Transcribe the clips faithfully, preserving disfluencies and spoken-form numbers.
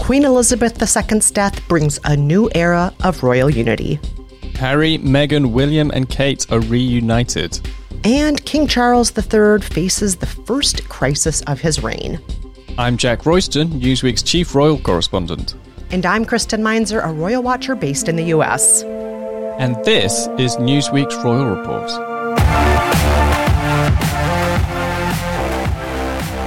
Queen Elizabeth the Second's death brings a new era of royal unity. Harry, Meghan, William and Kate are reunited. And King Charles the Third faces the first crisis of his reign. I'm Jack Royston, Newsweek's chief royal correspondent. And I'm Kristen Meinzer, a royal watcher based in the U S. And this is Newsweek's Royal Report.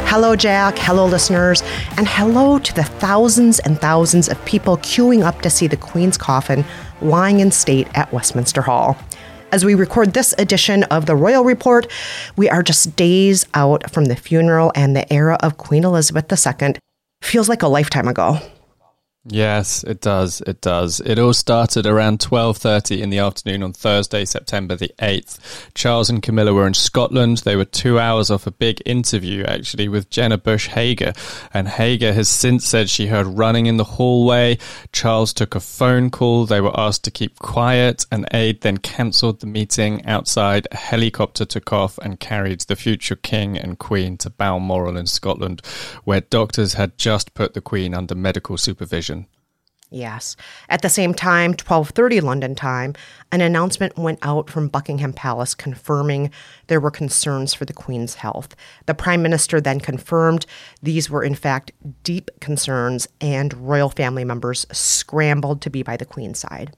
Hello, Jack. Hello, listeners. And hello to the thousands and thousands of people queuing up to see the Queen's coffin lying in state at Westminster Hall. As we record this edition of the Royal Report, we are just days out from the funeral, and the era of Queen Elizabeth the Second feels like a lifetime ago. Yes, it does. It does. It all started around twelve thirty in the afternoon on Thursday, September the eighth. Charles and Camilla were in Scotland. They were two hours off a big interview, actually, with Jenna Bush Hager. And Hager has since said she heard running in the hallway. Charles took a phone call. They were asked to keep quiet. An aide then cancelled the meeting outside. A helicopter took off and carried the future king and queen to Balmoral in Scotland, where doctors had just put the queen under medical supervision. Yes. At the same time, twelve thirty London time, an announcement went out from Buckingham Palace confirming there were concerns for the Queen's health. The Prime Minister then confirmed these were, in fact, deep concerns, and royal family members scrambled to be by the Queen's side.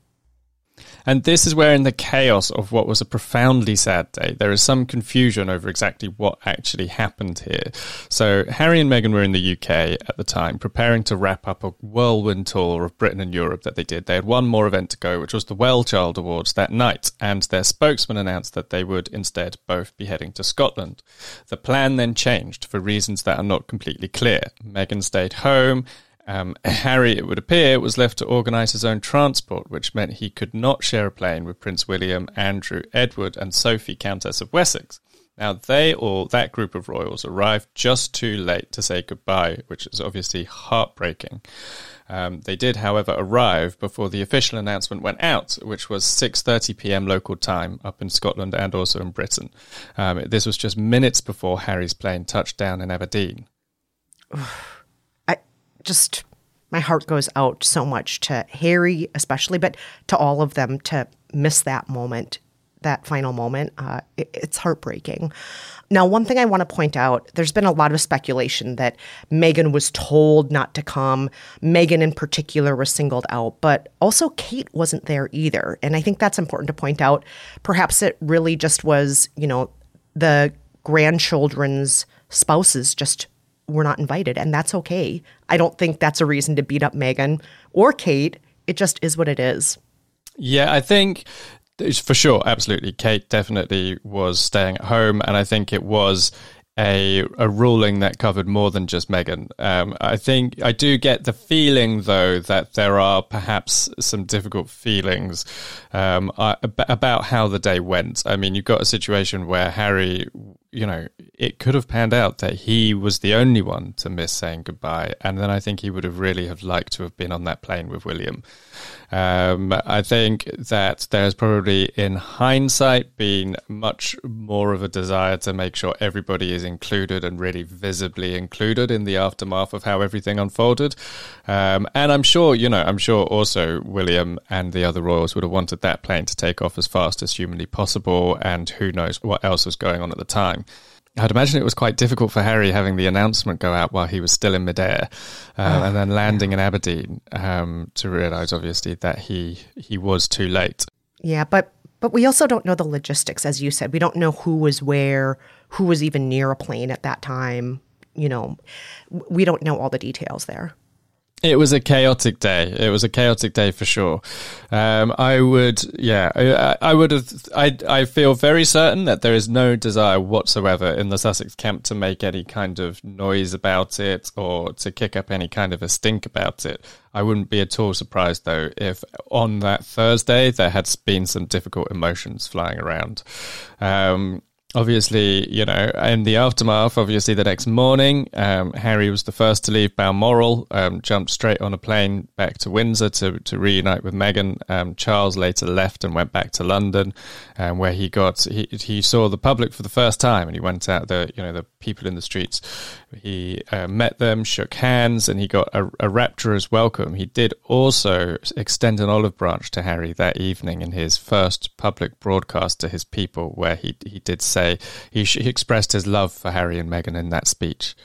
And this is where, in the chaos of what was a profoundly sad day, there is some confusion over exactly what actually happened here. So Harry and Meghan were in the U K at the time, preparing to wrap up a whirlwind tour of Britain and Europe that they did. They had one more event to go, which was the Wellchild Awards that night, and their spokesman announced that they would instead both be heading to Scotland. The plan then changed for reasons that are not completely clear. Meghan stayed home. Um, Harry, it would appear, was left to organise his own transport, which meant he could not share a plane with Prince William, Andrew, Edward and Sophie, Countess of Wessex. Now, they all, that group of royals, arrived just too late to say goodbye, which is obviously heartbreaking. Um, they did, however, arrive before the official announcement went out, which was six thirty p.m. local time up in Scotland and also in Britain. Um, this was just minutes before Harry's plane touched down in Aberdeen. Just my heart goes out so much to Harry, especially, but to all of them, to miss that moment, that final moment. Uh, it, it's heartbreaking. Now, one thing I want to point out, there's been a lot of speculation that Meghan was told not to come. Meghan in particular was singled out, but also Kate wasn't there either. And I think that's important to point out. Perhaps it really just was, you know, the grandchildren's spouses just were not invited, and that's okay. I don't think that's a reason to beat up Meghan or Kate. It just is what it is. Yeah, I think for sure, absolutely. Kate definitely was staying at home, and I think it was a a ruling that covered more than just Meghan. Um, I think I do get the feeling, though, that there are perhaps some difficult feelings um, about how the day went. I mean, you've got a situation where Harry, you know, it could have panned out that he was the only one to miss saying goodbye. And then I think he would have really have liked to have been on that plane with William. Um, I think that there's probably, in hindsight, been much more of a desire to make sure everybody is included and really visibly included in the aftermath of how everything unfolded. Um, and I'm sure, you know, I'm sure also William and the other royals would have wanted that plane to take off as fast as humanly possible. And who knows what else was going on at the time. I'd imagine it was quite difficult for Harry having the announcement go out while he was still in midair uh, oh, and then landing yeah. in Aberdeen um, to realise, obviously, that he he was too late. Yeah, but but we also don't know the logistics, as you said. We don't know who was where, who was even near a plane at that time. You know, we don't know all the details there. It was a chaotic day. It was a chaotic day for sure. Um, I would, yeah, I, I would have, I, I feel very certain that there is no desire whatsoever in the Sussex camp to make any kind of noise about it or to kick up any kind of a stink about it. I wouldn't be at all surprised, though, if on that Thursday there had been some difficult emotions flying around. Um Obviously, you know, in the aftermath, obviously the next morning, um, Harry was the first to leave Balmoral, um, jumped straight on a plane back to Windsor to, to reunite with Meghan. Um, Charles later left and went back to London, um, where he got he, he saw the public for the first time, and he went out the you know the people in the streets. He uh, met them, shook hands, and he got a, a rapturous welcome. He did also extend an olive branch to Harry that evening in his first public broadcast to his people, where he he did say. He, he expressed his love for Harry and Meghan in that speech.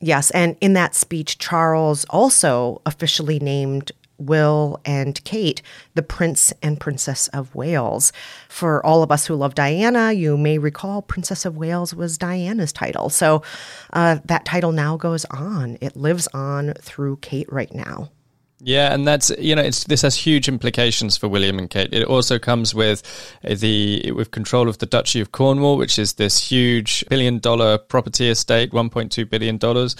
Yes, and in that speech, Charles also officially named Will and Kate the Prince and Princess of Wales. For all of us who love Diana, you may recall Princess of Wales was Diana's title. So uh, that title now goes on. It lives on through Kate right now. Yeah, and that's, you know, it's this has huge implications for William and Kate. It also comes with the with control of the Duchy of Cornwall, which is this huge billion-dollar property estate, one point two billion dollars.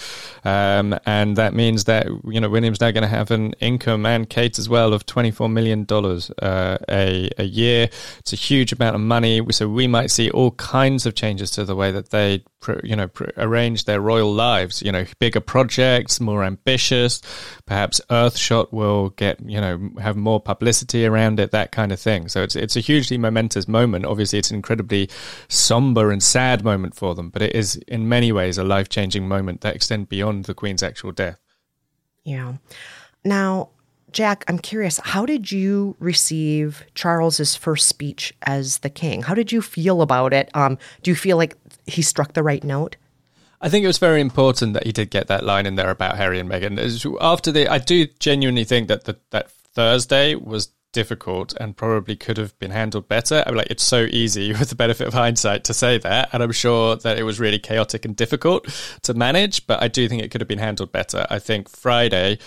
Um, and that means that, you know, William's now going to have an income, and Kate as well, of twenty-four million dollars uh, a, a year. It's a huge amount of money. So we might see all kinds of changes to the way that they, you know, arrange their royal lives, you know, bigger projects, more ambitious, perhaps Earthshot will get, you know, have more publicity around it, that kind of thing. So it's it's a hugely momentous moment. Obviously, it's an incredibly somber and sad moment for them, but it is in many ways a life-changing moment that extends beyond the Queen's actual death. Yeah. Now, Jack, I'm curious, how did you receive Charles's first speech as the king? How did you feel about it? Um, do you feel like he struck the right note? I think it was very important that he did get that line in there about Harry and Meghan. After the, I do genuinely think that the, that Thursday was difficult and probably could have been handled better. I mean, like, it's so easy with the benefit of hindsight to say that, and I'm sure that it was really chaotic and difficult to manage, but I do think it could have been handled better. I think Friday,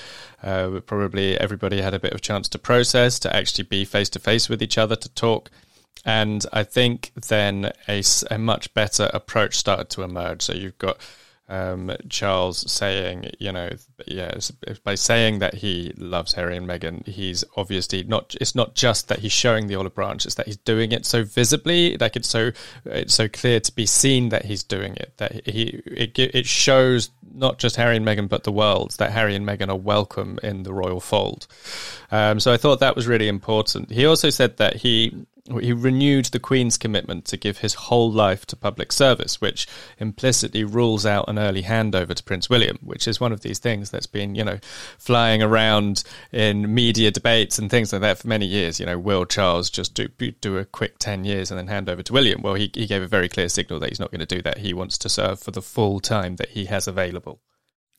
uh, probably everybody had a bit of chance to process, to actually be face-to-face with each other, to talk. And I think then a, a much better approach started to emerge. So you've got um, Charles saying, you know, yeah, by saying that he loves Harry and Meghan, he's obviously not. It's not just that he's showing the olive branch; it's that he's doing it so visibly, like it's so it's so clear to be seen that he's doing it. That he it it shows not just Harry and Meghan, but the world that Harry and Meghan are welcome in the royal fold. Um, so I thought that was really important. He also said that he. He renewed the Queen's commitment to give his whole life to public service, which implicitly rules out an early handover to Prince William, which is one of these things that's been, you know, flying around in media debates and things like that for many years. You know, will Charles just do do a quick ten years and then hand over to William? Well, he, he gave a very clear signal that he's not going to do that. He wants to serve for the full time that he has available.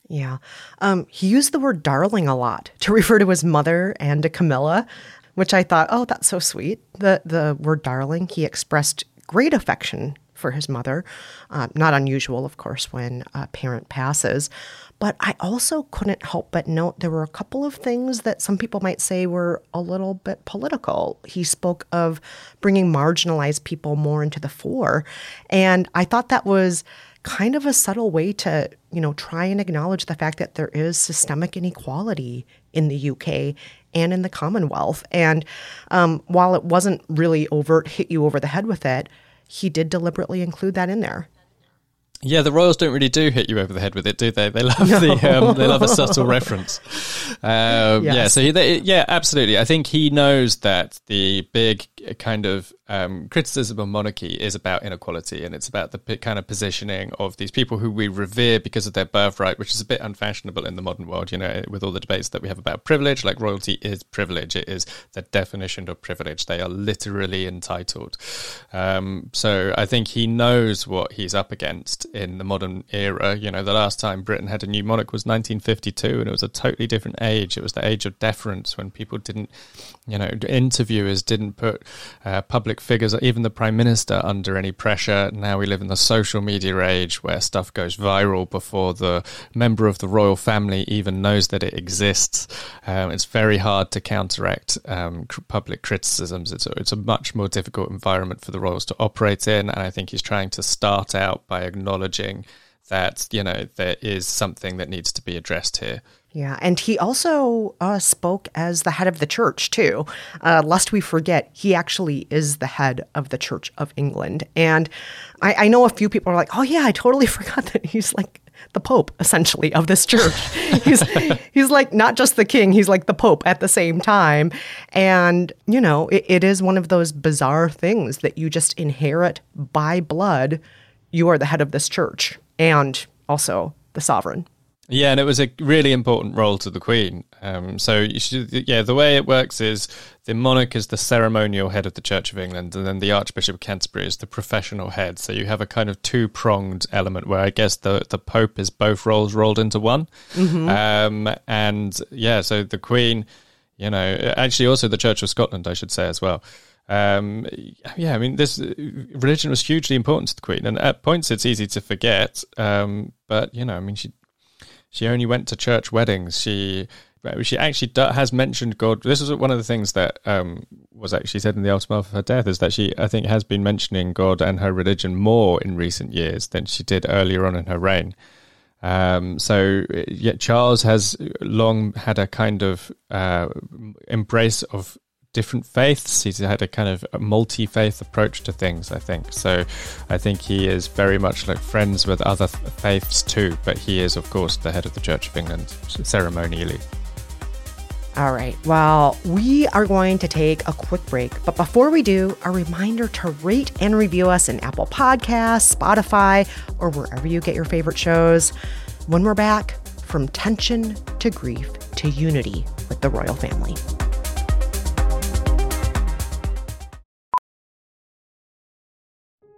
Yeah. Um, he used the word darling a lot to refer to his mother and to Camilla, which I thought, oh, that's so sweet. The the word darling, he expressed great affection for his mother. Uh, not unusual, of course, when a parent passes. But I also couldn't help but note there were a couple of things that some people might say were a little bit political. He spoke of bringing marginalized people more into the fore. And I thought that was kind of a subtle way to, you know, try and acknowledge the fact that there is systemic inequality in the U K and in the Commonwealth. And um, while it wasn't really overt, hit you over the head with it, he did deliberately include that in there. Yeah, the royals don't really do hit you over the head with it, do they? They love no. the um, they love a subtle reference. Um, yes. Yeah, so he, they, yeah, absolutely. I think he knows that the big kind of um, criticism of monarchy is about inequality, and it's about the p- kind of positioning of these people who we revere because of their birthright, which is a bit unfashionable in the modern world. You know, with all the debates that we have about privilege, like royalty is privilege; it is the definition of privilege. They are literally entitled. Um, so I think he knows what he's up against. in the modern era. You know, the last time Britain had a new monarch was nineteen fifty-two, and it was a totally different age. It was the age of deference, when people didn't, you know, interviewers didn't put uh, public figures, even the Prime Minister, under any pressure. Now we live in the social media age where stuff goes viral before the member of the royal family even knows that it exists. Um, it's very hard to counteract um, cr- public criticisms. It's a, it's a much more difficult environment for the royals to operate in, and I think he's trying to start out by acknowledging that, you know, there is something that needs to be addressed here. Yeah, and he also uh, spoke as the head of the church, too. Uh, lest we forget, he actually is the head of the Church of England. And I, I know a few people are like, oh, yeah, I totally forgot that he's like the Pope, essentially, of this church. he's he's like not just the king, he's like the Pope at the same time. And, you know, it, it is one of those bizarre things that you just inherit by blood. You are the head of this church and also the sovereign. Yeah, and it was a really important role to the Queen. Um, so, you should, yeah, the way it works is the monarch is the ceremonial head of the Church of England, and then the Archbishop of Canterbury is the professional head. So you have a kind of two-pronged element where I guess the, the Pope is both roles rolled into one. Mm-hmm. Um, and, yeah, so the Queen, you know, actually also the Church of Scotland, I should say as well. Um, yeah, I mean, this religion was hugely important to the Queen. And at points it's easy to forget. Um, but, you know, I mean, she... She only went to church weddings. She she actually has mentioned God. This is one of the things that um, was actually said in the aftermath of her death, is that she, I think, has been mentioning God and her religion more in recent years than she did earlier on in her reign. Um, so yet Charles has long had a kind of uh, embrace of different faiths. He's had a kind of a multi-faith approach to things, I think. So I think he is very much like friends with other faiths too, but he is, of course, the head of the Church of England ceremonially. All right. Well, we are going to take a quick break. But before we do, a reminder to rate and review us in Apple Podcasts, Spotify, or wherever you get your favorite shows. When we're back, from tension to grief to unity with the royal family.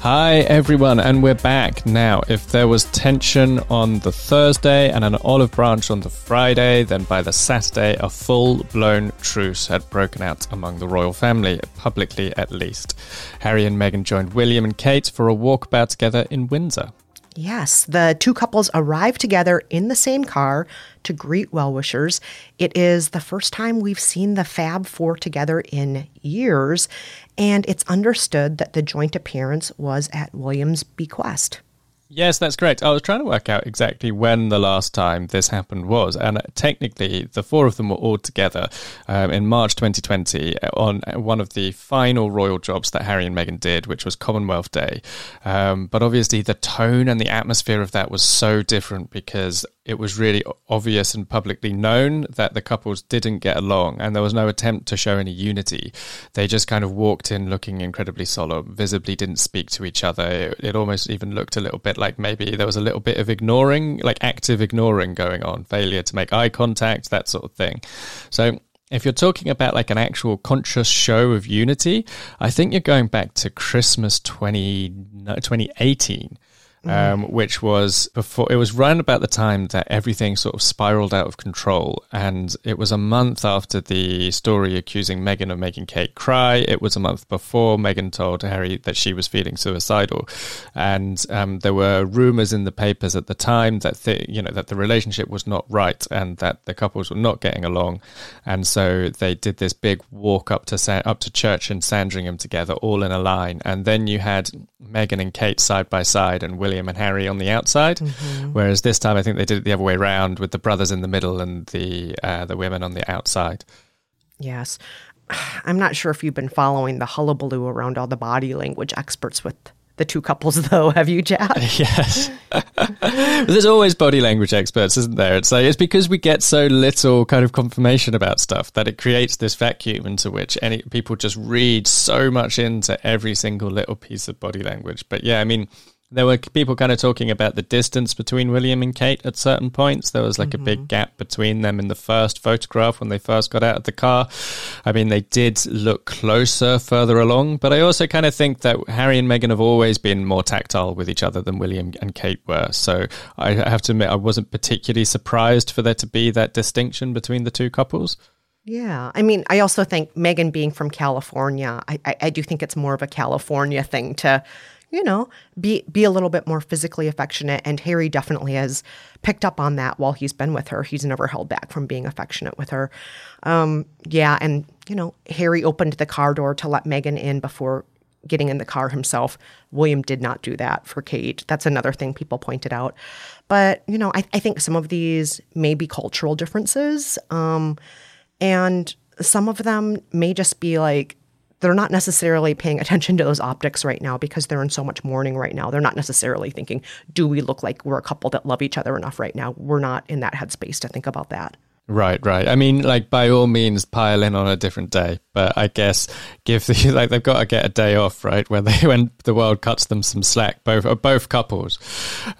Hi everyone, and we're back. Now, if there was tension on the Thursday and an olive branch on the Friday, then by the Saturday a full-blown truce had broken out among the royal family, publicly at least. Harry and Meghan joined William and Kate for a walkabout together in Windsor. Yes, the two couples arrived together in the same car to greet well-wishers. It is the first time we've seen the Fab Four together in years, and it's understood that the joint appearance was at William's bequest. Yes, that's correct. I was trying to work out exactly when the last time this happened was, and technically the four of them were all together um, in March twenty twenty on one of the final royal jobs that Harry and Meghan did, which was Commonwealth Day. Um, but obviously the tone and the atmosphere of that was so different, because it was really obvious and publicly known that the couples didn't get along, and there was no attempt to show any unity. They just kind of walked in looking incredibly solemn, visibly didn't speak to each other. It, it almost even looked a little bit like maybe there was a little bit of ignoring, like active ignoring going on, failure to make eye contact, that sort of thing. So if you're talking about like an actual conscious show of unity, I think you're going back to Christmas twenty, no, twenty eighteen. um, mm. which was before, it was around about the time that everything sort of spiraled out of control. And it was a month after the story accusing Meghan of making Kate cry. It was a month before Meghan told Harry that she was feeling suicidal. And um, there were rumors in the papers at the time that, the, you know, that the relationship was not right and that the couples were not getting along. And so they did this big walk up to San- up to church in Sandringham together, all in a line. And then you had Meghan and Kate side by side and William and Harry on the outside. Mm-hmm. Whereas this time, I think they did it the other way around, with the brothers in the middle and the uh, the women on the outside. Yes. I'm not sure if you've been following the hullabaloo around all the body language experts with the two couples, though, have you, Jack? Yes. There's always body language experts, isn't there? It's like, it's because we get so little kind of confirmation about stuff that it creates this vacuum into which any people just read so much into every single little piece of body language. But yeah, I mean, there were people kind of talking about the distance between William and Kate at certain points. There was like mm-hmm. a big gap between them in the first photograph when they first got out of the car. I mean, they did look closer further along, but I also kind of think that Harry and Meghan have always been more tactile with each other than William and Kate were. So I have to admit, I wasn't particularly surprised for there to be that distinction between the two couples. Yeah. I mean, I also think Meghan being from California, I, I, I do think it's more of a California thing to, you know, be be a little bit more physically affectionate. And Harry definitely has picked up on that while he's been with her. He's never held back from being affectionate with her. Um, yeah, and, you know, Harry opened the car door to let Meghan in before getting in the car himself. William did not do that for Kate. That's another thing people pointed out. But, you know, I, I think some of these may be cultural differences. Um, and some of them may just be like, they're not necessarily paying attention to those optics right now because they're in so much mourning right now. They're not necessarily thinking, do we look like we're a couple that love each other enough right now? We're not in that headspace to think about that. Right, right. I mean, like, by all means, pile in on a different day. But I guess give the, like, they've got to get a day off, right? When they when the world cuts them some slack, both both couples.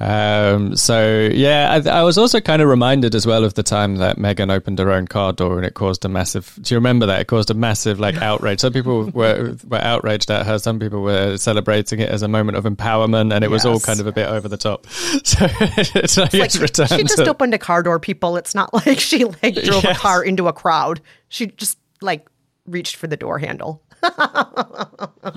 Um, so yeah, I, I was also kind of reminded as well of the time that Meghan opened her own car door, and it caused a massive. Do you remember that? It caused a massive like outrage. Some people were were outraged at her. Some people were celebrating it as a moment of empowerment, and it yes. was all kind of a bit over the top. So it's like, it's like she, she just to, opened a car door, people. It's not like she. Like drove yes. a car into a crowd. She just like reached for the door handle.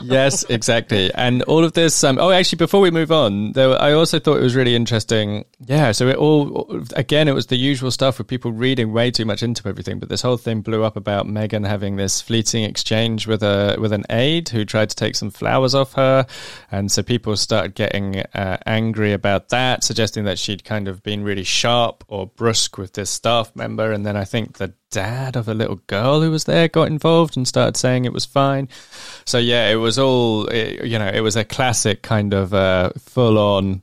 Yes, exactly. And all of this. Um, oh, actually, before we move on, though, I also thought it was really interesting. Yeah. So it all again, it was the usual stuff with people reading way too much into everything. But this whole thing blew up about Meghan having this fleeting exchange with a with an aide who tried to take some flowers off her, and so people started getting uh, angry about that, suggesting that she'd kind of been really sharp or brusque with this staff member. And then I think the dad of a little girl who was there got involved and started saying it was fine. So yeah, it was all it, you know it was a classic kind of uh full-on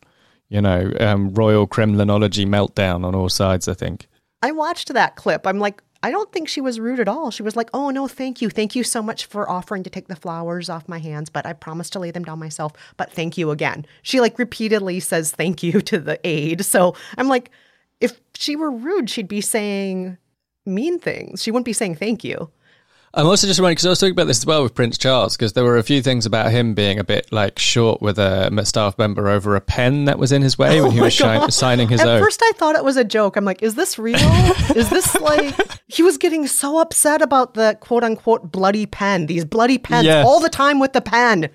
you know um royal Kremlinology meltdown on all sides. I think I watched that clip. I'm like, I don't think she was rude at all. She was like, oh no, thank you thank you so much for offering to take the flowers off my hands, but I promised to lay them down myself, but thank you again. She like repeatedly says thank you to the aide. So I'm like, if she were rude, she'd be saying mean things. She wouldn't be saying thank you. I'm also just reminded, because I was talking about this as well with Prince Charles, because there were a few things about him being a bit like short with a staff member over a pen that was in his way oh when he was shi- signing his At own. At first I thought it was a joke. I'm like, is this real? Is this like, he was getting so upset about the quote unquote bloody pen, these bloody pens yes. all the time with the pen.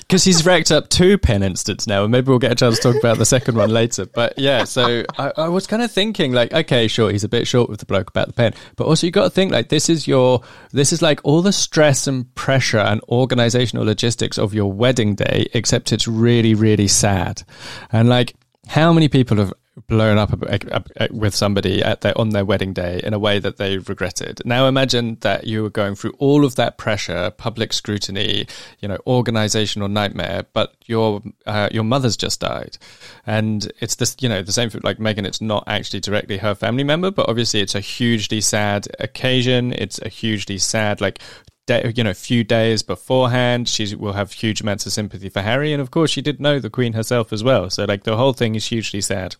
Because he's racked up two pen incidents now, and maybe we'll get a chance to talk about the second one later. But yeah, so I, I was kind of thinking like, okay, sure, he's a bit short with the bloke about the pen. But also you got to think like, this is your, this This is like all the stress and pressure and organizational logistics of your wedding day, except it's really, really sad. And like, how many people have blown up with somebody at their, on their wedding day in a way that they regretted? Now imagine that you were going through all of that pressure, public scrutiny, you know, organizational nightmare, but your uh, your mother's just died, and it's this, you know, the same for like Meghan. It's not actually directly her family member, but obviously it's a hugely sad occasion. It's a hugely sad like. Day, you know, few days beforehand. She will have huge amounts of sympathy for Harry, and of course she did know the Queen herself as well. So like the whole thing is hugely sad,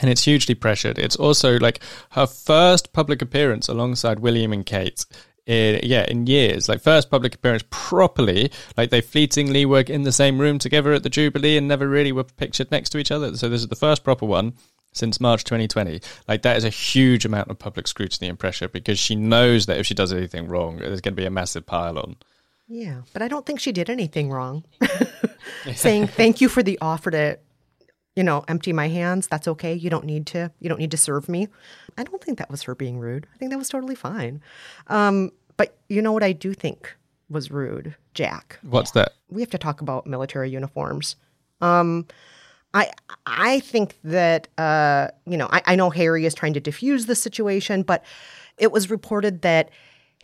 and it's hugely pressured. It's also like her first public appearance alongside William and Kate in, yeah, in years. Like, first public appearance properly, like they fleetingly were in the same room together at the Jubilee and never really were pictured next to each other. So this is the first proper one since March twenty twenty. Like, that is a huge amount of public scrutiny and pressure, because she knows that if she does anything wrong, there's going to be a massive pile-on. Yeah, but I don't think she did anything wrong. Saying thank you for the offer to, you know, empty my hands. That's okay. You don't need to. You don't need to serve me. I don't think that was her being rude. I think that was totally fine. Um, but you know what I do think was rude, Jack? What's that? We have to talk about military uniforms. Um, I I think that uh, you know I, I know Harry is trying to defuse the situation, but it was reported that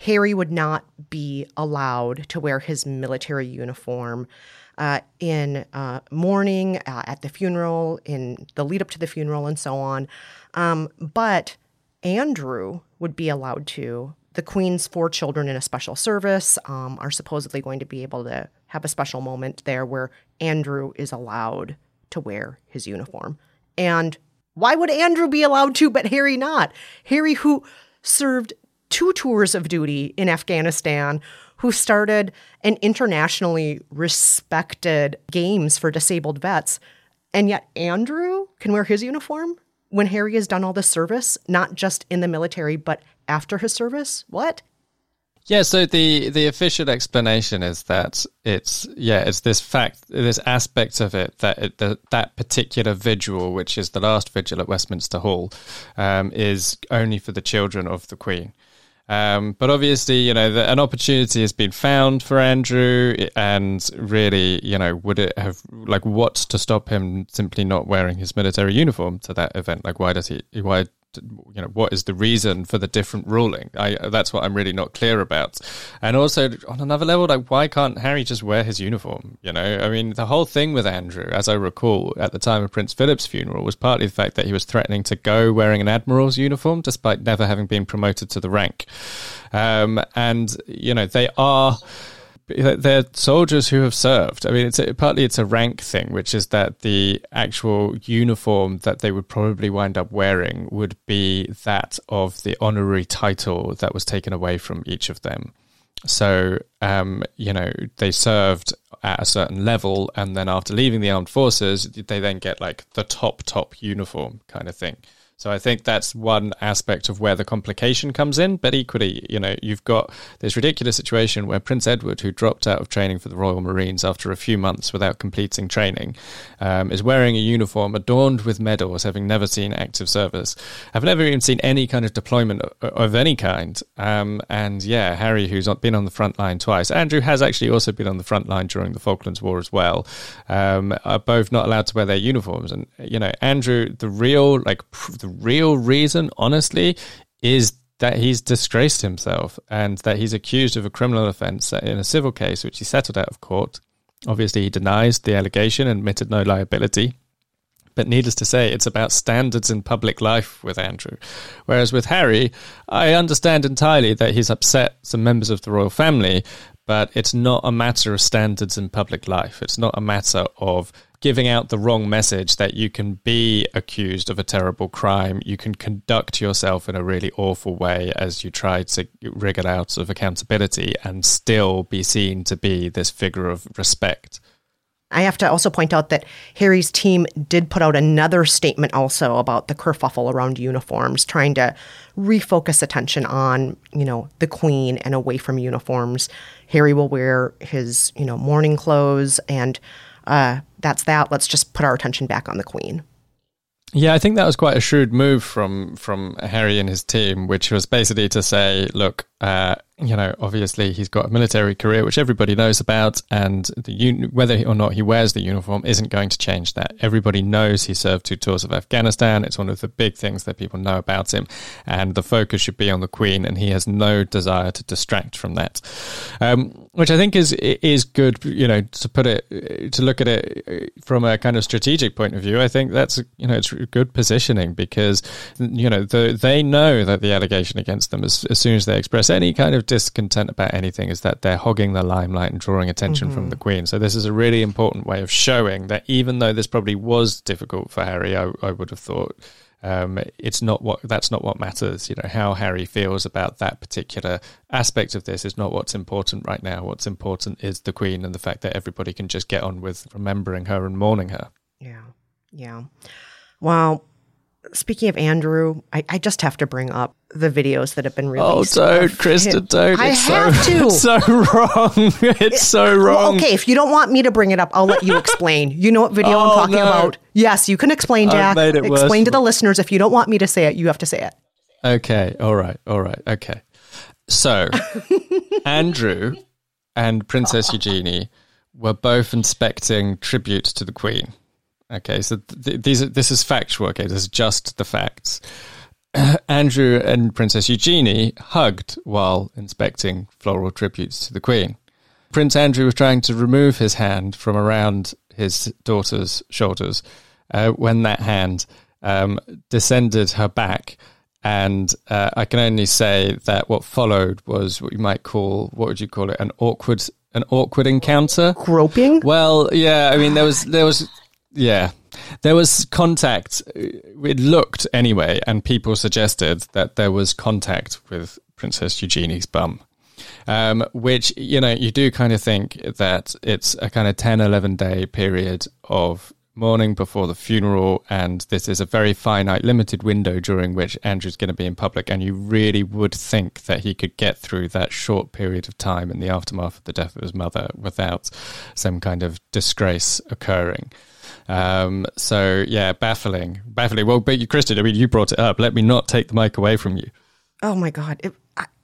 Harry would not be allowed to wear his military uniform uh, in uh, mourning, uh, at the funeral, in the lead up to the funeral, and so on. Um, but Andrew would be allowed to. The Queen's four children in a special service um, are supposedly going to be able to have a special moment there where Andrew is allowed to wear his uniform. And why would Andrew be allowed to, but Harry not? Harry, who served two tours of duty in Afghanistan, who started an internationally respected games for disabled vets. And yet Andrew can wear his uniform when Harry has done all this service, not just in the military, but after his service. What? Yeah, so the, the official explanation is that it's, yeah, it's this fact, this aspect of it, that it, the, that particular vigil, which is the last vigil at Westminster Hall, um, is only for the children of the Queen. Um, but obviously, you know, the, an opportunity has been found for Andrew, and really, you know, would it have, like, what's to stop him simply not wearing his military uniform to that event? Like, why does he, why, you know, what is the reason for the different ruling? I, that's what I'm really not clear about. And also, on another level, like, why can't Harry just wear his uniform? You know, I mean, the whole thing with Andrew, as I recall, at the time of Prince Philip's funeral, was partly the fact that he was threatening to go wearing an admiral's uniform, despite never having been promoted to the rank. Um, and, you know, they are... they're soldiers who have served. I mean, it's a, partly it's a rank thing, which is that the actual uniform that they would probably wind up wearing would be that of the honorary title that was taken away from each of them. So, um, you know, they served at a certain level, and then after leaving the armed forces, they then get like the top, top uniform kind of thing. So I think that's one aspect of where the complication comes in. But equally, you know, you've got this ridiculous situation where Prince Edward, who dropped out of training for the Royal Marines after a few months without completing training, um, is wearing a uniform adorned with medals, having never seen active service. I've never even seen any kind of deployment of any kind. Um, and yeah, Harry, who's been on the front line twice. Andrew has actually also been on the front line during the Falklands War as well. Um, are both not allowed to wear their uniforms. And, you know, Andrew, the real, like, pr- the real reason, honestly, is that he's disgraced himself and that he's accused of a criminal offence in a civil case, which he settled out of court. Obviously, he denies the allegation and admitted no liability. But needless to say, it's about standards in public life with Andrew. Whereas with Harry, I understand entirely that he's upset some members of the royal family, but it's not a matter of standards in public life. It's not a matter of giving out the wrong message that you can be accused of a terrible crime, you can conduct yourself in a really awful way as you try to wriggle out of accountability and still be seen to be this figure of respect. I have to also point out that Harry's team did put out another statement also about the kerfuffle around uniforms, trying to refocus attention on, you know, the Queen and away from uniforms. Harry will wear his, you know, mourning clothes and Uh, that's that. Let's just put our attention back on the Queen. Yeah, I think that was quite a shrewd move from from Harry and his team, which was basically to say, look, uh, you know, obviously he's got a military career, which everybody knows about, and the un- whether or not he wears the uniform isn't going to change that. Everybody knows he served two tours of Afghanistan. It's one of the big things that people know about him, and the focus should be on the Queen, and he has no desire to distract from that, um, which I think is is good, you know, to put it, to look at it from a kind of strategic point of view. I think that's, you know, it's good positioning because, you know, the, they know that the allegation against them is, as soon as they express any kind of discontent about anything, is that they're hogging the limelight and drawing attention mm-hmm. from the Queen. So this is a really important way of showing that even though this probably was difficult for Harry, I, I would have thought, Um, it's not what that's not what matters. You know, how Harry feels about that particular aspect of this is not what's important right now. What's important is the Queen and the fact that everybody can just get on with remembering her and mourning her. Yeah, yeah. Well, speaking of Andrew, I, I just have to bring up the videos that have been released. Oh, don't, Kristen, don't. I it's have so, to. It's so wrong. It's so wrong. Well, okay, if you don't want me to bring it up, I'll let you explain. You know what video oh, I'm talking no. about. Yes, you can explain, Jack. I've made it explain worse. To the listeners. If you don't want me to say it, you have to say it. Okay, all right, all right, okay. So, Andrew and Princess Eugenie were both inspecting tribute to the Queen. Okay, so th- these are, this is factual. Okay, this is just the facts. Andrew and Princess Eugenie hugged while inspecting floral tributes to the Queen. Prince Andrew was trying to remove his hand from around his daughter's shoulders uh, when that hand um, descended her back. And uh, I can only say that what followed was what you might call, what would you call it, an awkward, an awkward encounter? Groping? Well, yeah, I mean, there was there was... Yeah, there was contact. It looked anyway, and people suggested that there was contact with Princess Eugenie's bum, um, which, you know, you do kind of think that it's a kind of ten, eleven day period of mourning before the funeral. And this is a very finite, limited window during which Andrew's going to be in public. And you really would think that he could get through that short period of time in the aftermath of the death of his mother without some kind of disgrace occurring. Um, so yeah, baffling, baffling. Well, but you, Kristen, I mean, you brought it up. Let me not take the mic away from you. Oh my God. It,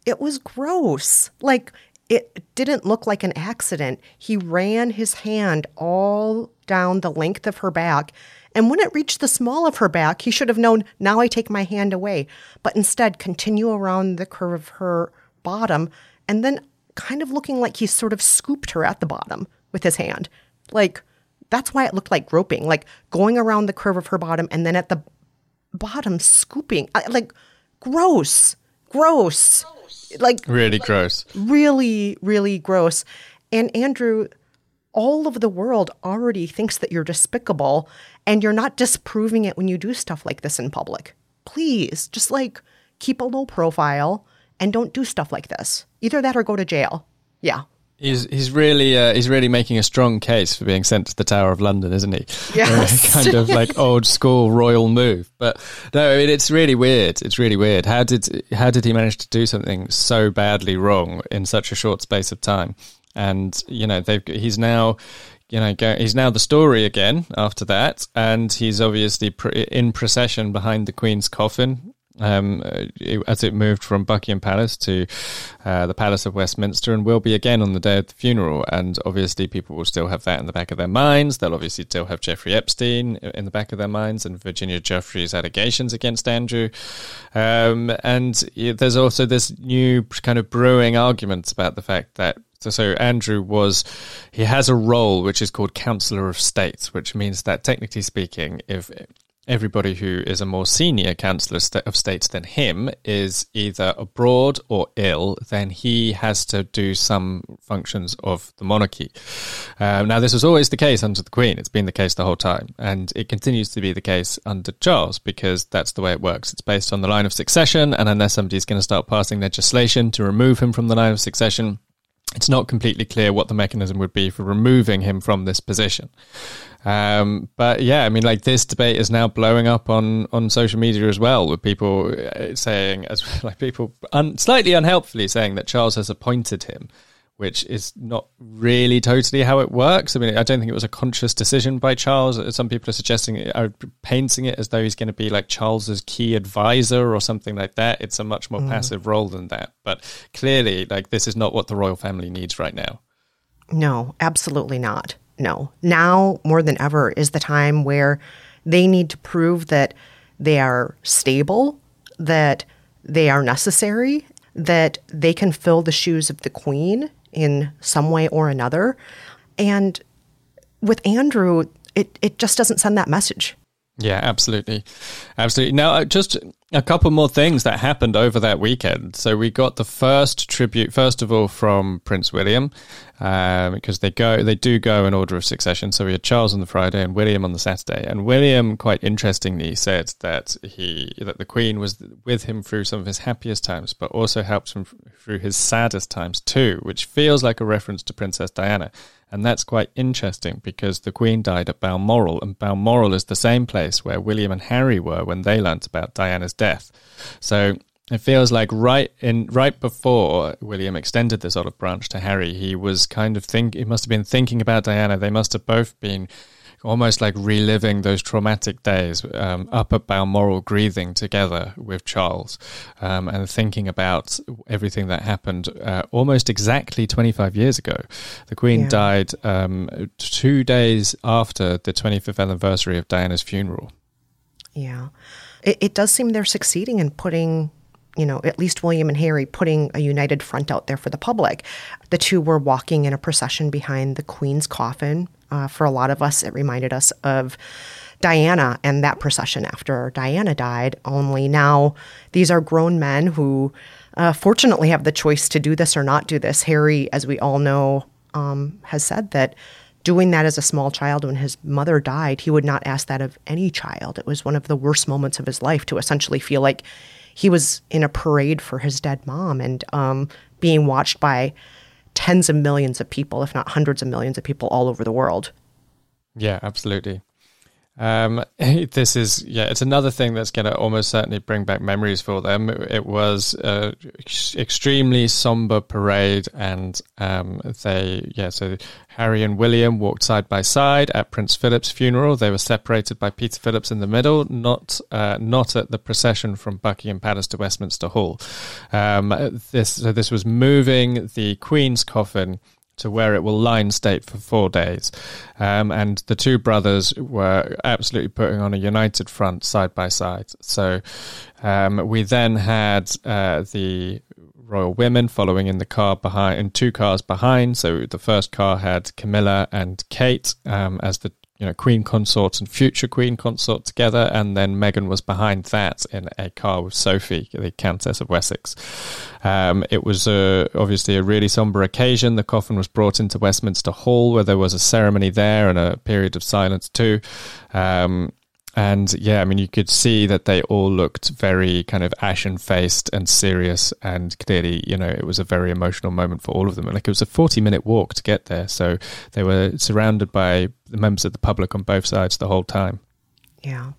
it was gross. Like, it didn't look like an accident. He ran his hand all down the length of her back. And when it reached the small of her back, he should have known, now I take my hand away, but instead continue around the curve of her bottom. And then kind of looking like he sort of scooped her at the bottom with his hand. Like, that's why it looked like groping, like going around the curve of her bottom and then at the bottom scooping. Like, gross, gross, like really like, gross, really, really gross. And Andrew, all of the world already thinks that you're despicable, and you're not disproving it when you do stuff like this in public. Please just like keep a low profile and don't do stuff like this. Either that or go to jail. Yeah. He's he's really uh, he's really making a strong case for being sent to the Tower of London, isn't he? Yes, kind of like old school royal move. But no, I mean, it's really weird. It's really weird. How did how did he manage to do something so badly wrong in such a short space of time? And you know, they've he's now. You know, he's now the story again after that, and he's obviously in procession behind the Queen's coffin. Um, as it moved from Buckingham Palace to uh, the Palace of Westminster, and will be again on the day of the funeral. And obviously people will still have that in the back of their minds. They'll obviously still have Jeffrey Epstein in the back of their minds and Virginia Jeffrey's allegations against Andrew. Um, and there's also this new kind of brewing argument about the fact that So, so Andrew was, he has a role which is called Counselor of State, which means that technically speaking, if everybody who is a more senior councillor of state than him is either abroad or ill, then he has to do some functions of the monarchy. Um, now, this was always the case under the Queen. It's been the case the whole time. And it continues to be the case under Charles, because that's the way it works. It's based on the line of succession. And unless somebody's going to start passing legislation to remove him from the line of succession, it's not completely clear what the mechanism would be for removing him from this position. Um, but yeah, I mean, like, this debate is now blowing up on, on social media as well, with people saying, as like people un, slightly unhelpfully saying that Charles has appointed him, which is not really totally how it works. I mean, I don't think it was a conscious decision by Charles. Some people are suggesting, are painting it as though he's going to be like Charles's key advisor or something like that. It's a much more mm. passive role than that. But clearly, like, this is not what the royal family needs right now. No, absolutely not. No. Now more than ever is the time where they need to prove that they are stable, that they are necessary, that they can fill the shoes of the Queen in some way or another. And with Andrew, it, it just doesn't send that message. Yeah, absolutely. Absolutely. Now, just A couple more things that happened over that weekend. So we got the first tribute, first of all, from Prince William, um, because they go, they do go in order of succession. So we had Charles on the Friday and William on the Saturday. And William, quite interestingly, said that he that the Queen was with him through some of his happiest times, but also helped him through his saddest times too, which feels like a reference to Princess Diana. And that's quite interesting because the Queen died at Balmoral, and Balmoral is the same place where William and Harry were when they learnt about Diana's death. So it feels like right in right before William extended this olive branch to Harry, he was kind of think he must have been thinking about Diana. They must have both been almost like reliving those traumatic days um, up at Balmoral, grieving together with Charles um, and thinking about everything that happened uh, almost exactly twenty-five years ago. The Queen yeah. died um, two days after the twenty-fifth anniversary of Diana's funeral. Yeah. It, it does seem they're succeeding in putting, you know, at least William and Harry putting a united front out there for the public. The two were walking in a procession behind the Queen's coffin. Uh, for a lot of us, it reminded us of Diana and that procession after Diana died, only now these are grown men who uh, fortunately have the choice to do this or not do this. Harry, as we all know, um, has said that doing that as a small child when his mother died, he would not ask that of any child. It was one of the worst moments of his life to essentially feel like he was in a parade for his dead mom and um, being watched by tens of millions of people, if not hundreds of millions of people all over the world. Yeah, absolutely. Um, this is, yeah, it's another thing that's going to almost certainly bring back memories for them. It was an extremely somber parade, and um, they, yeah, so Harry and William walked side by side at Prince Philip's funeral. They were separated by Peter Phillips in the middle, not uh, not at the procession from Buckingham Palace to Westminster Hall. Um, this, so this was moving the Queen's coffin to where it will lie in state for four days. Um, and the two brothers were absolutely putting on a united front side by side. So um, we then had uh, the royal women following in the car behind, in two cars behind. So the first car had Camilla and Kate um, as the you know, Queen Consort and future Queen Consort together, and then Meghan was behind that in a car with Sophie, the Countess of Wessex. Um, it was a, obviously a really sombre occasion. The coffin was brought into Westminster Hall, where there was a ceremony there and a period of silence too. Um, and yeah, I mean, you could see that they all looked very kind of ashen-faced and serious, and clearly, you know, it was a very emotional moment for all of them. Like, it was a forty-minute walk to get there, so they were surrounded by the members of the public on both sides the whole time. Yeah.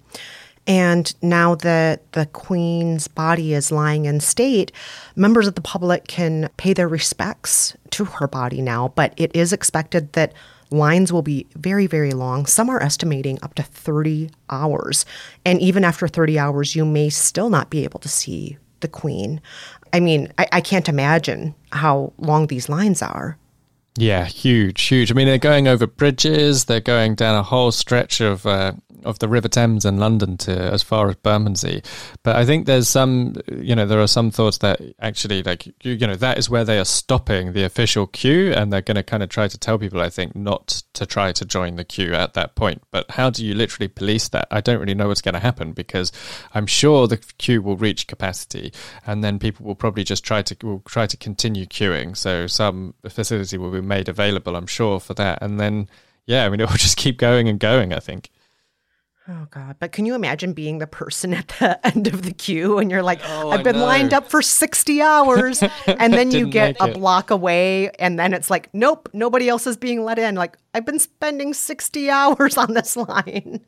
And now that the Queen's body is lying in state, members of the public can pay their respects to her body now, but it is expected that lines will be very, very long. Some are estimating up to thirty hours. And even after thirty hours, you may still not be able to see the Queen. I mean, I, I can't imagine how long these lines are. Yeah, huge, huge. I mean, they're going over bridges. They're going down a whole stretch of uh, of the River Thames in London to as far as Bermondsey. But I think there's some, you know, there are some thoughts that actually, like, you, you know, that is where they are stopping the official queue, and they're going to kind of try to tell people, I think, not to try to join the queue at that point. But how do you literally police that? I don't really know what's going to happen, because I'm sure the queue will reach capacity, and then people will probably just try to will try to continue queuing. So some facility will be made available, I'm sure, for that. And then, yeah, I mean, it will just keep going and going, I think. Oh, God. But can you imagine being the person at the end of the queue and you're like, oh, I've I been know. lined up for sixty hours. And then you get a it. block away, and then it's like, nope, nobody else is being let in. Like, I've been spending sixty hours on this line.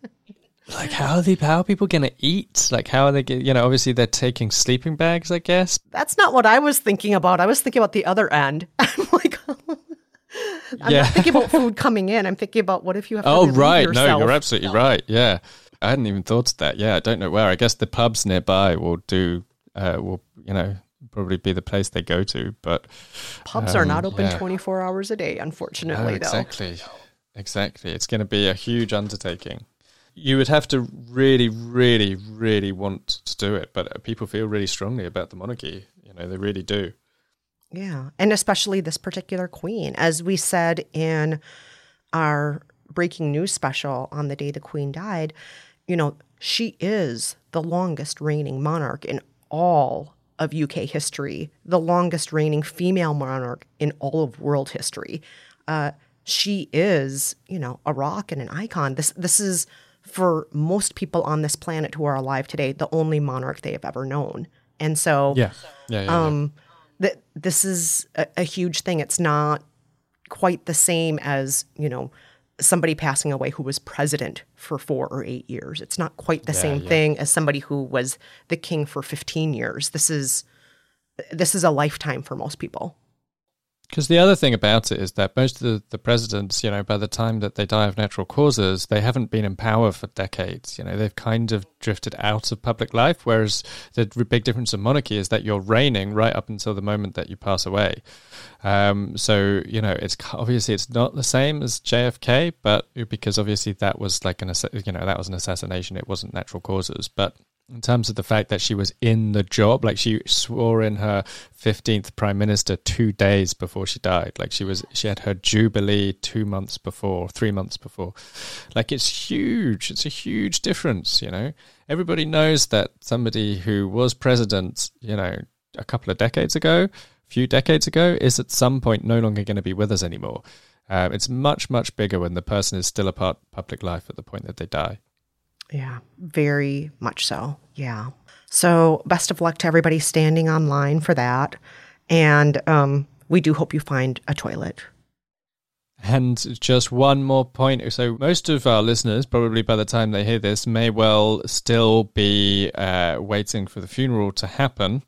Like, how are, they, how are people going to eat? Like, how are they, you know, obviously they're taking sleeping bags, I guess. That's not what I was thinking about. I was thinking about the other end. I'm like, I'm yeah. not thinking about food coming in. I'm thinking about what if you have to oh, relieve right. yourself. No, you're absolutely no. right. Yeah. I hadn't even thought of that. Yeah, I don't know where. I guess the pubs nearby will do, uh, will, you know, probably be the place they go to. But pubs um, are not open yeah. twenty-four hours a day, unfortunately, no, exactly. though. Exactly. It's going to be a huge undertaking. You would have to really, really, really want to do it. But people feel really strongly about the monarchy. You know, they really do. Yeah, and especially this particular queen. As we said in our breaking news special on the day the Queen died, you know, She is the longest reigning monarch in all of U K history, the longest reigning female monarch in all of world history. Uh, she is, you know, a rock and an icon. This this is, for most people on this planet who are alive today, the only monarch they have ever known. And so yeah. Yeah, yeah, um, yeah. Th- this is a, a huge thing. It's not quite the same as, you know, somebody passing away who was president for four or eight years. It's not quite the yeah, same yeah. thing as somebody who was the king for fifteen years. This is this is a lifetime for most people. Because the other thing about it is that most of the, the presidents, you know, by the time that they die of natural causes, they haven't been in power for decades. You know, they've kind of drifted out of public life, whereas the big difference in monarchy is that you're reigning right up until the moment that you pass away. Um, so, you know, it's obviously it's not the same as J F K, but because obviously that was like an, you know, that was an assassination. It wasn't natural causes, but in terms of the fact that she was in the job, like she swore in her fifteenth prime minister two days before she died. Like she was, she had her jubilee two months before, three months before. Like it's huge. It's a huge difference, you know. Everybody knows that somebody who was president, you know, a couple of decades ago, a few decades ago, is at some point no longer going to be with us anymore. Uh, it's much, much bigger when the person is still a part of public life at the point that they die. Yeah, very much so. Yeah. So best of luck to everybody standing online for that. And um, we do hope you find a toilet. And just one more point. So most of our listeners, probably by the time they hear this, may well still be uh, waiting for the funeral to happen.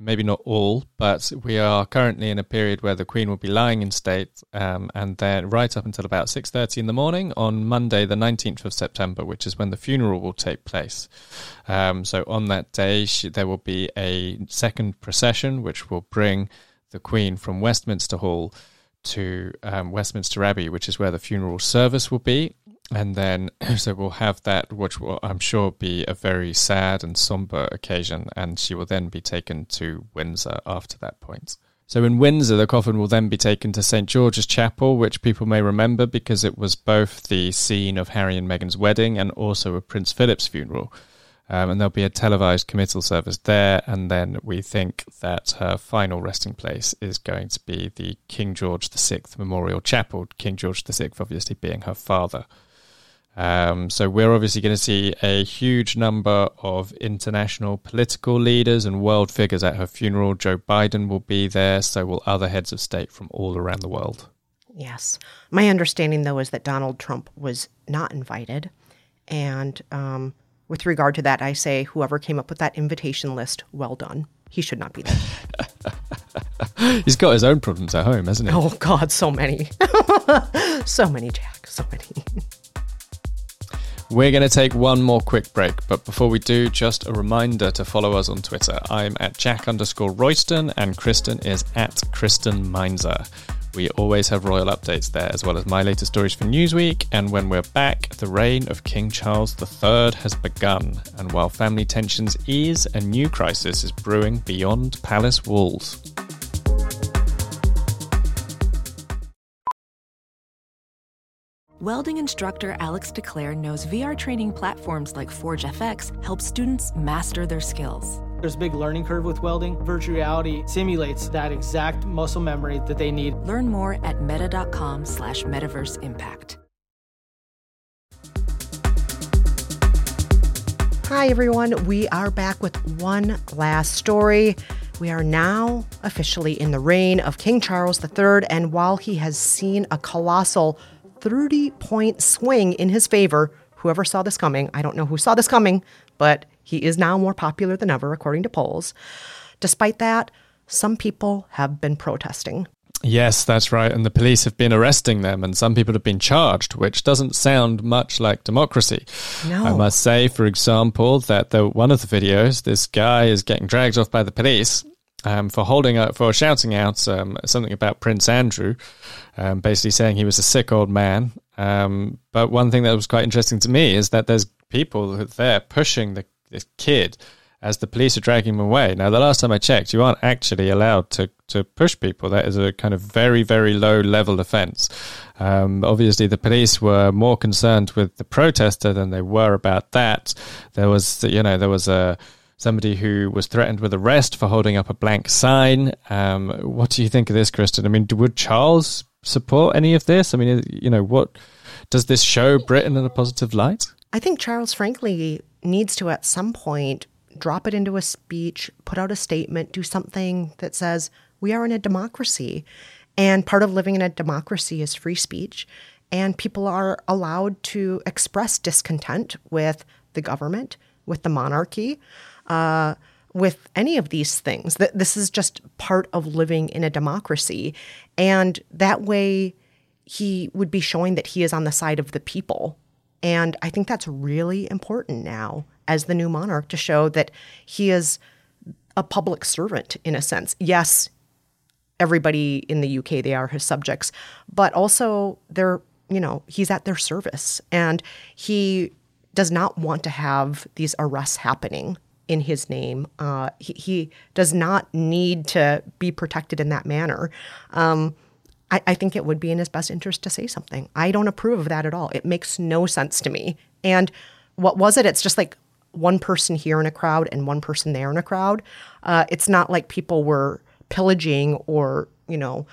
Maybe not all, but we are currently in a period where the Queen will be lying in state, um, and then right up until about six thirty in the morning on Monday, the nineteenth of September, which is when the funeral will take place. Um, so on that day, she, there will be a second procession, which will bring the Queen from Westminster Hall to um, Westminster Abbey, which is where the funeral service will be. And then, so we'll have that, which will, I'm sure, be a very sad and somber occasion, and she will then be taken to Windsor after that point. So in Windsor, the coffin will then be taken to Saint George's Chapel, which people may remember because it was both the scene of Harry and Meghan's wedding and also of Prince Philip's funeral. Um, and there'll be a televised committal service there, and then we think that her final resting place is going to be the King George the sixth Memorial Chapel, King George the sixth obviously being her father. Um, so we're obviously going to see a huge number of international political leaders and world figures at her funeral. Joe Biden will be there, so will other heads of state from all around the world. Yes. My understanding, though, is that Donald Trump was not invited. And um, with regard to that, I say whoever came up with that invitation list, well done. He should not be there. He's got his own problems at home, hasn't he? Oh, God, so many. So many, Jack, so many. We're going to take one more quick break, but before we do, just a reminder to follow us on Twitter. I'm at Jack underscore Royston, and Kristen is at Kristen Meinzer. We always have royal updates there, as well as my latest stories for Newsweek, and when we're back, the reign of King Charles the third has begun, and while family tensions ease, a new crisis is brewing beyond palace walls. Welding instructor Alex DeClaire knows V R training platforms like ForgeFX help students master their skills. There's a big learning curve with welding. Virtual reality simulates that exact muscle memory that they need. Learn more at meta.com slash metaverse impact. Hi, everyone. We are back with one last story. We are now officially in the reign of King Charles the third, and while he has seen a colossal thirty-point swing in his favor. Whoever saw this coming, I don't know who saw this coming, but he is now more popular than ever, according to polls. Despite that, some people have been protesting. Yes, that's right. And the police have been arresting them, and some people have been charged, which doesn't sound much like democracy. No. I must say, for example, that the, one of the videos, this guy is getting dragged off by the police Um, for holding up, for shouting out um, something about Prince Andrew, um, basically saying he was a sick old man. Um, but one thing that was quite interesting to me is that there's people there pushing the, this kid as the police are dragging him away. Now, the last time I checked, you aren't actually allowed to, to push people. That is a kind of very, very low-level offence. Um, obviously, the police were more concerned with the protester than they were about that. There was, you know, there was a somebody who was threatened with arrest for holding up a blank sign. Um, what do you think of this, Kristen? I mean, would Charles support any of this? I mean, you know, what does this show Britain in a positive light? I think Charles, frankly, needs to at some point drop it into a speech, put out a statement, do something that says, we are in a democracy. And part of living in a democracy is free speech. And people are allowed to express discontent with the government, with the monarchy, uh, with any of these things. This is just part of living in a democracy. And that way he would be showing that he is on the side of the people. And I think that's really important now as the new monarch, to show that he is a public servant in a sense. Yes, everybody in the U K, they are his subjects, but also they're, you know, he's at their service, and he does not want to have these arrests happening in his name. Uh, he, he does not need to be protected in that manner. Um, I, I think it would be in his best interest to say something. I don't approve of that at all. It makes no sense to me. And what was it? It's just like one person here in a crowd and one person there in a crowd. Uh, it's not like people were pillaging or, you know,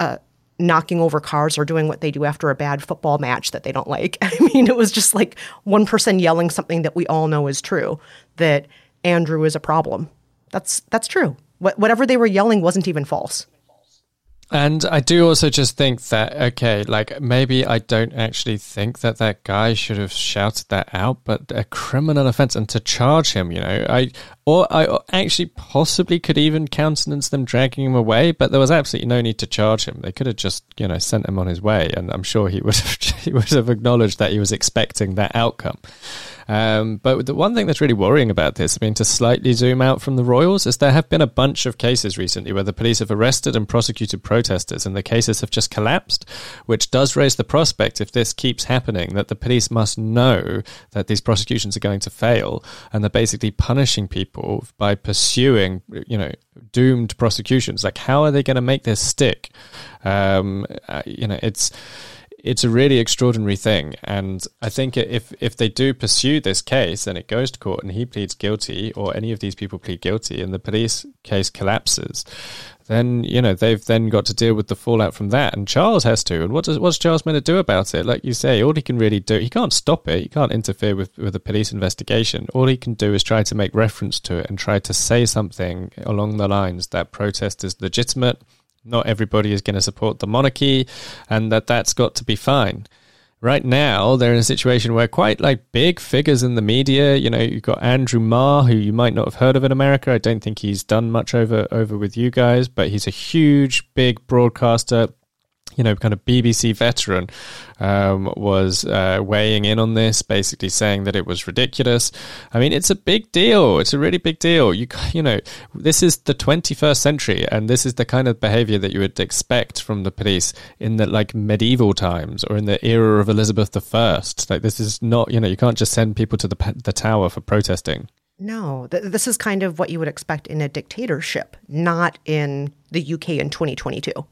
uh, knocking over cars or doing what they do after a bad football match that they don't like. I mean, it was just like one person yelling something that we all know is true, that Andrew is a problem. That's that's true. What, whatever they were yelling wasn't even false. And I do also just think that, okay, like maybe I don't actually think that that guy should have shouted that out, but a criminal offense, and to charge him, you know, I or I actually possibly could even countenance them dragging him away, but there was absolutely no need to charge him. They could have just, you know, sent him on his way, and I'm sure he would have, he would have acknowledged that he was expecting that outcome. Um, but the one thing that's really worrying about this, I mean, to slightly zoom out from the royals, is there have been a bunch of cases recently where the police have arrested and prosecuted protesters, and the cases have just collapsed, which does raise the prospect, if this keeps happening, that the police must know that these prosecutions are going to fail, and they're basically punishing people by pursuing, you know, doomed prosecutions. Like, how are they going to make this stick? Um, you know, it's... It's a really extraordinary thing, and I think if if they do pursue this case and it goes to court and he pleads guilty, or any of these people plead guilty, and the police case collapses, then, you know, they've then got to deal with the fallout from that, and Charles has to. And what does what's Charles meant to do about it? Like you say, all he can really do, he can't stop it, he can't interfere with with a police investigation. All he can do is try to make reference to it and try to say something along the lines that protest is legitimate. Not everybody is going to support the monarchy, and that that's got to be fine. Right now, they're in a situation where quite like big figures in the media, you know, you've got Andrew Marr, who you might not have heard of in America. I don't think he's done much over, over with you guys, but he's a huge, big broadcaster, you know, kind of B B C veteran, um, was uh, weighing in on this, basically saying that it was ridiculous. I mean, it's a big deal. It's a really big deal. You you know, this is the twenty-first century, and this is the kind of behavior that you would expect from the police in the, like, medieval times or in the era of Elizabeth the First. Like, this is not, you know, you can't just send people to the the tower for protesting. No, th- this is kind of what you would expect in a dictatorship, not in the U K in twenty twenty-two.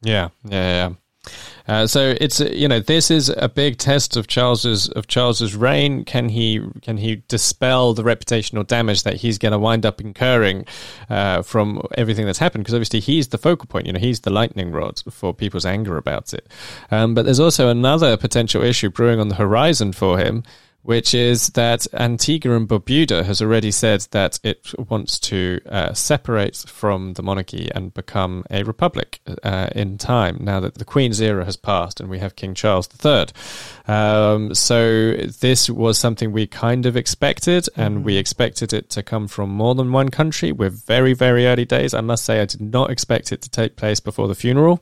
Yeah, yeah, yeah. Uh, so it's, you know, this is a big test of Charles's of Charles's reign. Can he can he dispel the reputational damage that he's going to wind up incurring uh, from everything that's happened? Because obviously he's the focal point. You know, he's the lightning rod for people's anger about it. Um, but there's also another potential issue brewing on the horizon for him, which is that Antigua and Barbuda has already said that it wants to uh, separate from the monarchy and become a republic uh, in time, now that the Queen's era has passed and we have King Charles the Third. Um, so this was something we kind of expected, and we expected it to come from more than one country. We're very, very early days. I must say I did not expect it to take place before the funeral.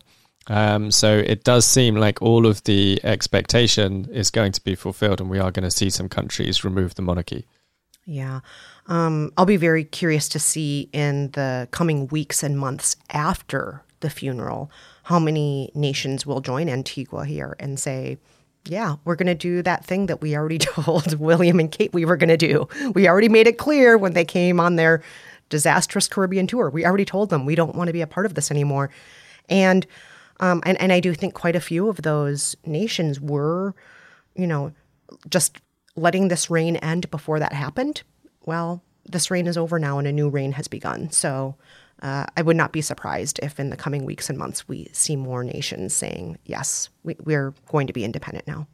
Um, so it does seem like all of the expectation is going to be fulfilled, and we are going to see some countries remove the monarchy. Yeah. Um, I'll be very curious to see in the coming weeks and months after the funeral, how many nations will join Antigua here and say, Yeah, we're going to do that thing that we already told William and Kate we were going to do. We already made it clear when they came on their disastrous Caribbean tour. We already told them we don't want to be a part of this anymore. And um, and, and I do think quite a few of those nations were, you know, just letting this reign end before that happened. Well, this reign is over now and a new reign has begun. So uh, I would not be surprised if in the coming weeks and months we see more nations saying, yes, we, we're going to be independent now.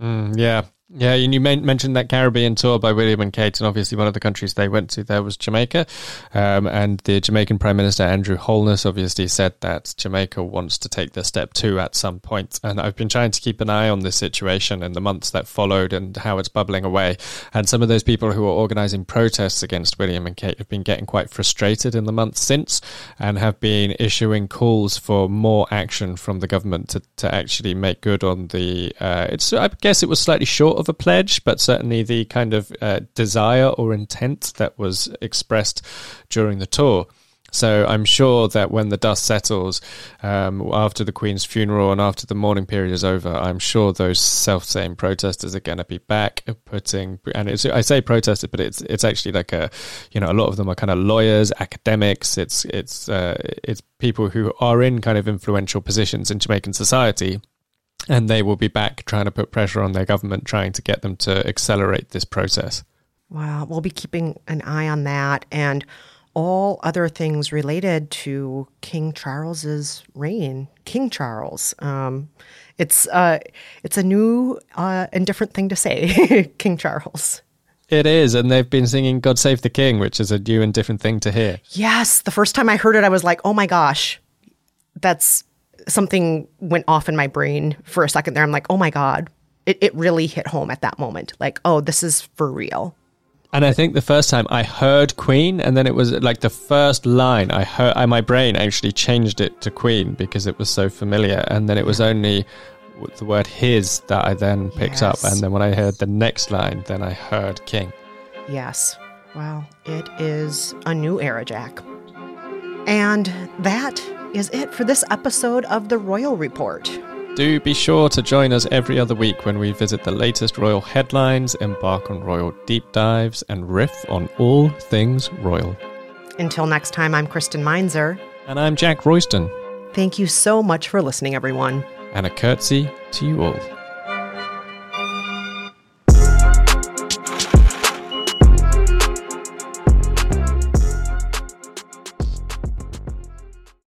Mm, yeah. Yeah, and you mentioned that Caribbean tour by William and Kate, and obviously one of the countries they went to there was Jamaica, um, and the Jamaican Prime Minister Andrew Holness obviously said that Jamaica wants to take the step two at some point, and I've been trying to keep an eye on this situation in the months that followed and how it's bubbling away, and some of those people who are organising protests against William and Kate have been getting quite frustrated in the months since and have been issuing calls for more action from the government to, to actually make good on the, uh, it's I guess it was slightly short of a pledge, but certainly the kind of uh, desire or intent that was expressed during the tour. So I'm sure that when the dust settles, um, after the Queen's funeral and after the mourning period is over, I'm sure those self-same protesters are going to be back putting, and it's, I say protesters, but it's it's actually like a, you know, a lot of them are kind of lawyers, academics, it's it's uh, it's people who are in kind of influential positions in Jamaican society. And they will be back trying to put pressure on their government, trying to get them to accelerate this process. Wow. We'll be keeping an eye on that and all other things related to King Charles's reign. King Charles. Um, it's, uh, it's a new uh, and different thing to say, King Charles. It is, and they've been singing God Save the King, which is a new and different thing to hear. Yes. The first time I heard it, I was like, oh my gosh, that's... something went off in my brain for a second there. I'm like, oh my God, it, it really hit home at that moment. Like, oh, this is for real. And I think the first time I heard Queen, and then it was like the first line I heard, I, my brain actually changed it to Queen because it was so familiar. And then it was only the word his that I then picked yes. up. And then when I heard the next line, then I heard King. Yes. Wow. It is a new era, Jack. And that is it for this episode of The Royal Report. Do be sure to join us every other week when we visit the latest royal headlines, embark on royal deep dives, and riff on all things royal. Until next time, I'm Kristen Meinzer. And I'm Jack Royston. Thank you so much for listening, everyone. And a curtsy to you all.